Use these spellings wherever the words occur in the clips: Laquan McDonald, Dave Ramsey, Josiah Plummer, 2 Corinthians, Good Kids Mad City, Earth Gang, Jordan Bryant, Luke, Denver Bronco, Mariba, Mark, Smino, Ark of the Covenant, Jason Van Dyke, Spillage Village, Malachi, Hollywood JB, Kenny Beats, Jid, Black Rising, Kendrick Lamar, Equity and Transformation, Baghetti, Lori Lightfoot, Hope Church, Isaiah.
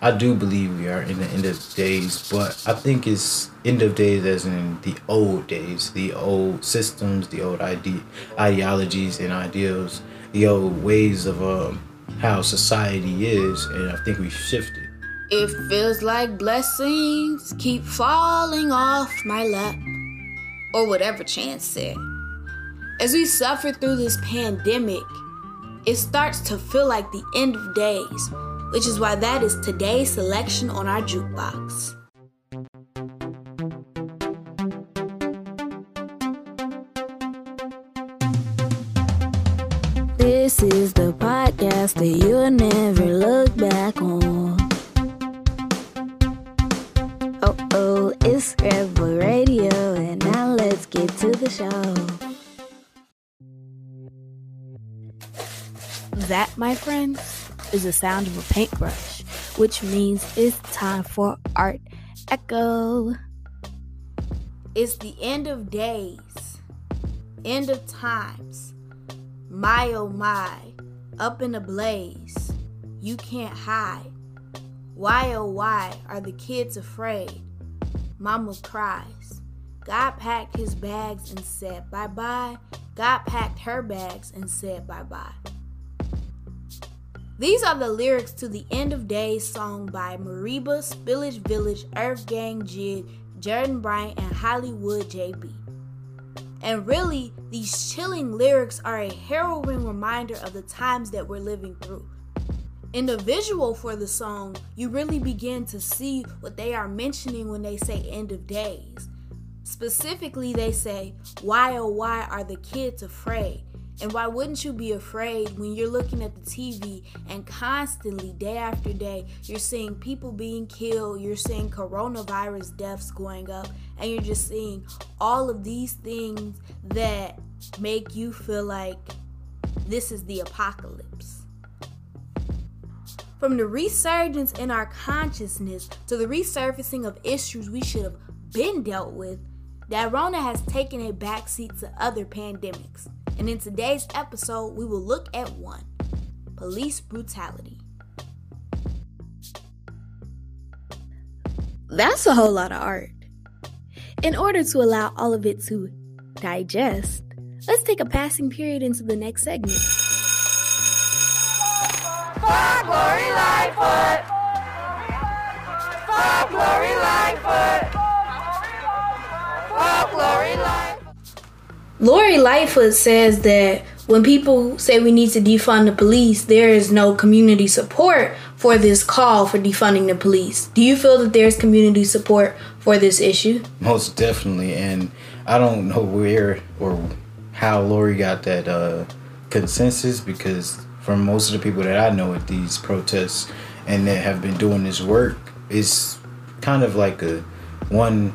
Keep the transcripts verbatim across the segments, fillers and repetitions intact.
I do believe we are in the end of days, but I think it's end of days as in the old days, the old systems, the old ide- ideologies and ideals, the old ways of um, how society is, and I think we've shifted. It feels like blessings keep falling off my lap, or whatever Chance said. As we suffer through this pandemic, it starts to feel like the end of days, which is why that is today's selection on our jukebox. This is the podcast that you'll never look back on. Oh, oh, it's Rebel Radio, and now let's get to the show. That, my friends, is the sound of a paintbrush, which means it's time for Art Echo. It's the end of days, end of times. My oh my, up in a blaze, you can't hide. Why oh why are the kids afraid? Mama cries. God packed his bags and said bye bye. God packed her bags and said bye bye. These are the lyrics to the End of Days song by Mariba, Spillage Village, Earth Gang, Jid, Jordan Bryant, and Hollywood J B. And really, these chilling lyrics are a harrowing reminder of the times that we're living through. In the visual for the song, you really begin to see what they are mentioning when they say end of days. Specifically, they say, why oh why are the kids afraid? And why wouldn't you be afraid when you're looking at the T V and constantly, day after day, you're seeing people being killed, you're seeing coronavirus deaths going up, and you're just seeing all of these things that make you feel like this is the apocalypse. From the resurgence in our consciousness to the resurfacing of issues we should have been dealt with, that Rona has taken a backseat to other pandemics. And in today's episode, we will look at one, police brutality. That's a whole lot of art. In order to allow all of it to digest, let's take a passing period into the next segment. Fuck Lori Lightfoot! Fuck Lori Lightfoot! Fuck Lori Lightfoot! Lori Lightfoot says that when people say we need to defund the police, there is no community support for this call for defunding the police. Do you feel that there's community support for this issue? Most definitely, and I don't know where or how Lori got that uh, consensus, because from most of the people that I know at these protests and that have been doing this work, it's kind of like a one,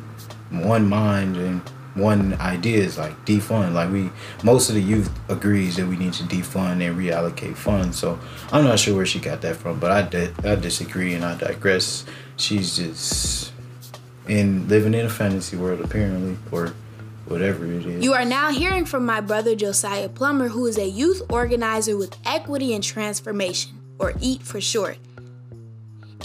one mind and one idea is like defund. Like we, most of the youth agrees that we need to defund and reallocate funds. So I'm not sure where she got that from, but I did. I disagree and I digress. She's just in living in a fantasy world apparently, or whatever it is. You are now hearing from my brother Josiah Plummer, who is a youth organizer with Equity and Transformation, or EAT for short.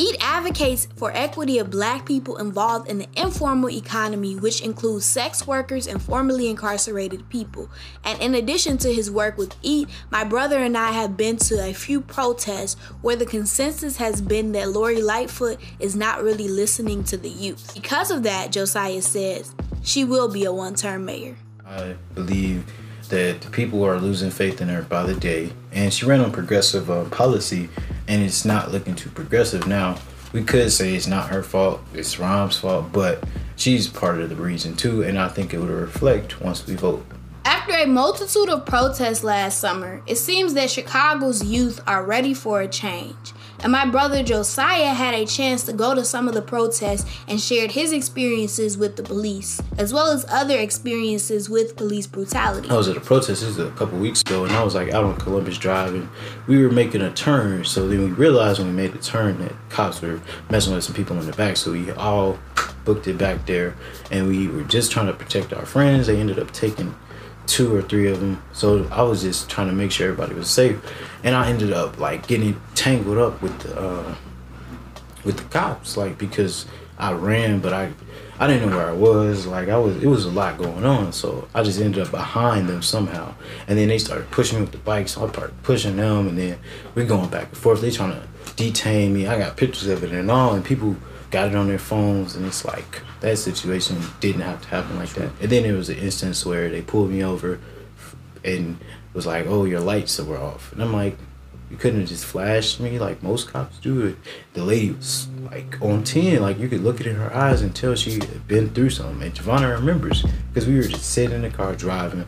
EAT advocates for equity of Black people involved in the informal economy, which includes sex workers and formerly incarcerated people. And in addition to his work with EAT, my brother and I have been to a few protests where the consensus has been that Lori Lightfoot is not really listening to the youth. Because of that, Josiah says, she will be a one-term mayor. I believe that the people are losing faith in her by the day, and she ran on progressive uh, policy, and it's not looking too progressive now. We could say it's not her fault, it's Rahm's fault, but she's part of the reason too, and I think it would reflect once we vote. After a multitude of protests last summer, it seems that Chicago's youth are ready for a change. And my brother Josiah had a chance to go to some of the protests and shared his experiences with the police, as well as other experiences with police brutality. I was at a protest, this was a couple weeks ago, and I was like out on Columbus Drive, and we were making a turn. So then we realized when we made the turn that cops were messing with some people in the back, so we all booked it back there, and we were just trying to protect our friends. They ended up taking two or three of them, so I was just trying to make sure everybody was safe, and I ended up like getting tangled up with the uh, with the cops, like, because I ran, but I I didn't know where I was. Like, I was, it was a lot going on, so I just ended up behind them somehow. And then they started pushing me with the bikes, so I started pushing them, and then we're going back and forth. They trying to detain me. I got pictures of it and all, and people got it on their phones, and it's like, that situation didn't have to happen like that. And then there was an instance where they pulled me over and was like, oh, your lights were off. And I'm like, you couldn't have just flashed me like most cops do it. The lady was like on ten, like you could look it in her eyes and tell she had been through something. And Javonna remembers, because we were just sitting in the car driving,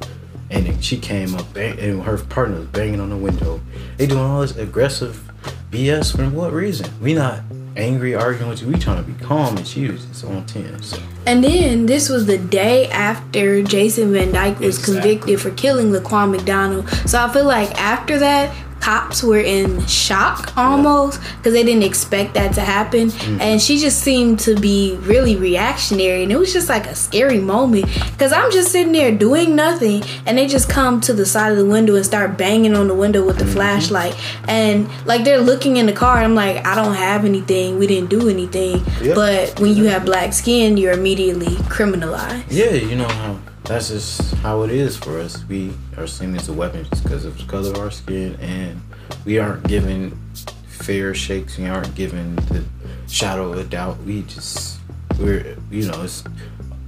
and then she came up bang, and her partner was banging on the window. They doing all this aggressive B S for what reason? We not angry arguing with you, we trying to be calm, and she was just on ten. So. And then this was the day after Jason Van Dyke was exactly. convicted for killing Laquan McDonald. So I feel like after that, cops were in shock almost, because they didn't expect that to happen. Mm-hmm. And she just seemed to be really reactionary, and it was just like a scary moment, because I'm just sitting there doing nothing, and they just come to the side of the window and start banging on the window with the mm-hmm. flashlight, and like they're looking in the car, and I'm like, I don't have anything, we didn't do anything. Yep. But when you have black skin, you're immediately criminalized. Yeah, you know how that's just how it is for us. We are seen as a weapon just because of the color of our skin, and we aren't given fair shakes. We aren't given the shadow of a doubt. We just, we're, you know, it's,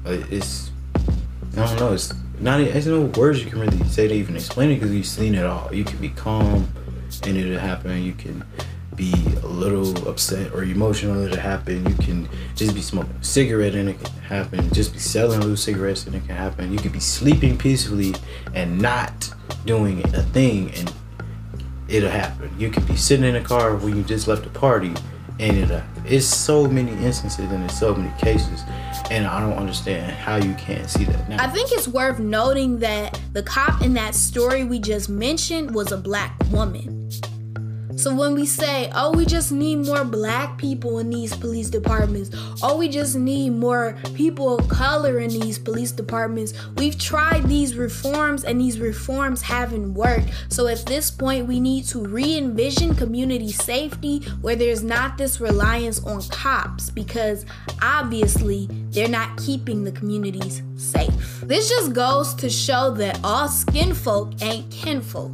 it's, I don't know. It's not, there's no words you can really say to even explain it, because you've seen it all. You can be calm and it'll happen. You can be a little upset or emotional, it'll happen. You can just be smoking a cigarette and it can happen. Just be selling loose cigarettes and it can happen. You could be sleeping peacefully and not doing a thing and it'll happen. You could be sitting in a car when you just left a party and it'll happen. It's so many instances and it's so many cases, and I don't understand how you can't see that now. I think it's worth noting that the cop in that story we just mentioned was a black woman. So when we say, oh, we just need more black people in these police departments, oh, we just need more people of color in these police departments, we've tried these reforms and these reforms haven't worked. So at this point, we need to re-envision community safety where there's not this reliance on cops, because obviously they're not keeping the communities safe. This just goes to show that all skin folk ain't kinfolk,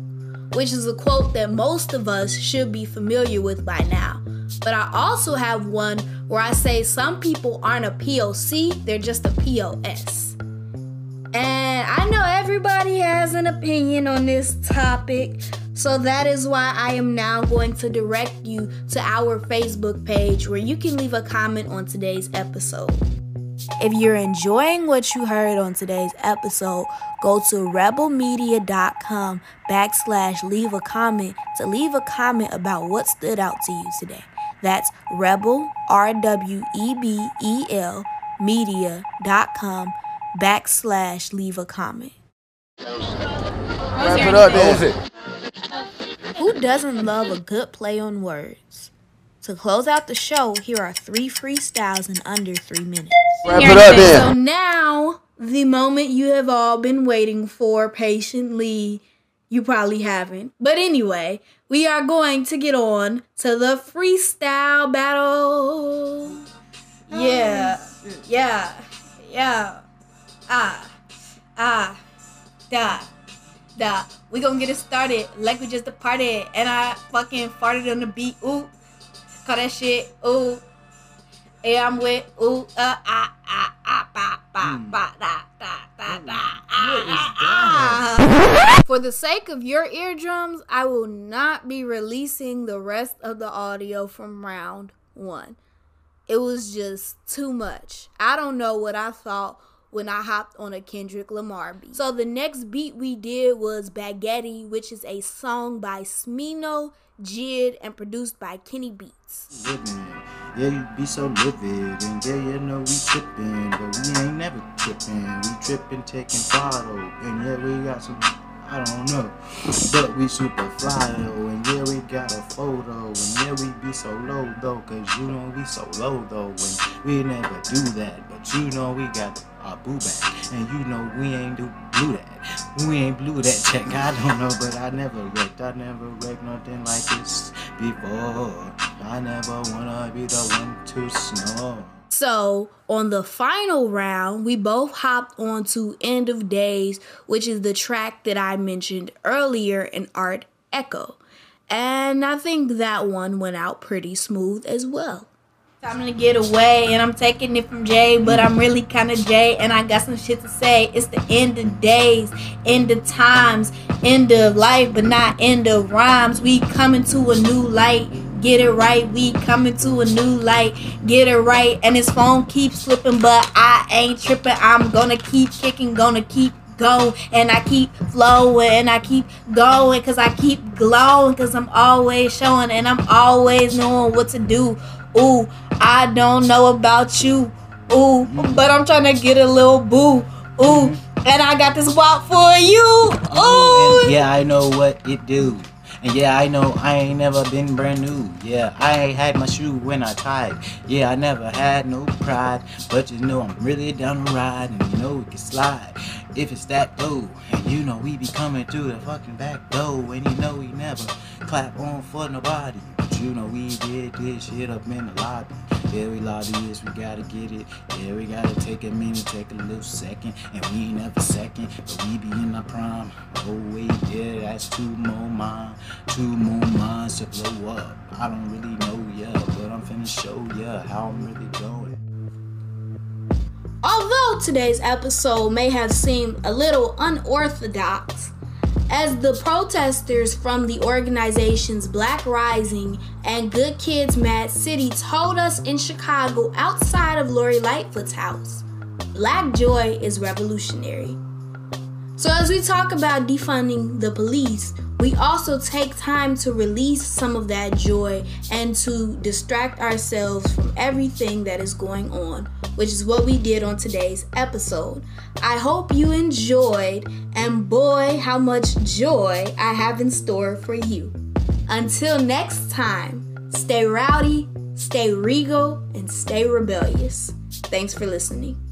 which is a quote that most of us should be familiar with by now. But I also have one where I say some people aren't a P O C, they're just a P O S. And I know everybody has an opinion on this topic, so that is why I am now going to direct you to our Facebook page where you can leave a comment on today's episode. If you're enjoying what you heard on today's episode, go to rebelmedia.com backslash leave a comment to leave a comment about what stood out to you today. That's rebel, R W E B E L, media.com backslash leave a comment. Wrap it up, is it? Who doesn't love a good play on words? To close out the show, here are three freestyles in under three minutes. Wrap it up then. So now, the moment you have all been waiting for patiently, you probably haven't. But anyway, we are going to get on to the freestyle battle. Yeah, yeah, yeah. Ah, ah, da, da. We gonna get it started like we just departed, and I fucking farted on the beat. Ooh. Call that shit, ooh, yeah, I'm with, ooh, uh, ah, ah, ah, ba, ba, ba, da, da, da, da, ah. For the sake of your eardrums, I will not be releasing the rest of the audio from round one. It was just too much. I don't know what I thought when I hopped on a Kendrick Lamar beat. So the next beat we did was Baghetti, which is a song by Smino, Jid, and produced by Kenny Beats. Yeah, you be so livid, and yeah, you know we trippin', but we ain't never trippin'. We trippin', taking bottle, and yeah, we got some, I don't know, but we super fly, though, and yeah, we got a photo, and yeah, we be so low, though, cause you know we so low, though, and we never do that, but you know we got our boo back, and you know we ain't do blew that, we ain't blew that check, I don't know, but I never wrecked, I never wrecked nothing like this before. I never wanna be the one to snore. So on the final round, we both hopped on to End of Days, which is the track that I mentioned earlier in Art Echo. And I think that one went out pretty smooth as well. Time to get away, and I'm taking it from Jay, but I'm really kind of Jay, and I got some shit to say. It's the end of days, end of times, end of life, but not end of rhymes. We coming to a new light. Get it right, we coming to a new light. Get it right, and his phone keeps slipping, but I ain't tripping. I'm gonna keep kicking, gonna keep going, and I keep flowing, and I keep going, cause I keep glowing, cause I'm always showing, and I'm always knowing what to do. Ooh, I don't know about you, ooh, but I'm trying to get a little boo, ooh, and I got this walk for you, ooh. And yeah, I know what it do. And yeah, I know I ain't never been brand new. Yeah, I ain't had my shoe when I tied. Yeah, I never had no pride. But you know I'm really down to ride, and you know we can slide if it's that low. And you know we be coming to the fucking back door, and you know we never clap on for nobody. But you know we did this shit up in the lobby. Yeah, we lobbyists, we gotta get it. Yeah, we gotta take a minute, take a little second. And we ain't never second, but we be in our prime. Oh wait, yeah, that's two more mine. Two more minds to blow up. I don't really know, yeah, but I'm finna show, yeah, how I'm really going. Although today's episode may have seemed a little unorthodox, as the protesters from the organizations Black Rising and Good Kids Mad City told us in Chicago outside of Lori Lightfoot's house, Black joy is revolutionary. So as we talk about defunding the police, we also take time to release some of that joy and to distract ourselves from everything that is going on, which is what we did on today's episode. I hope you enjoyed, and boy, how much joy I have in store for you. Until next time, stay rowdy, stay regal, and stay rebellious. Thanks for listening.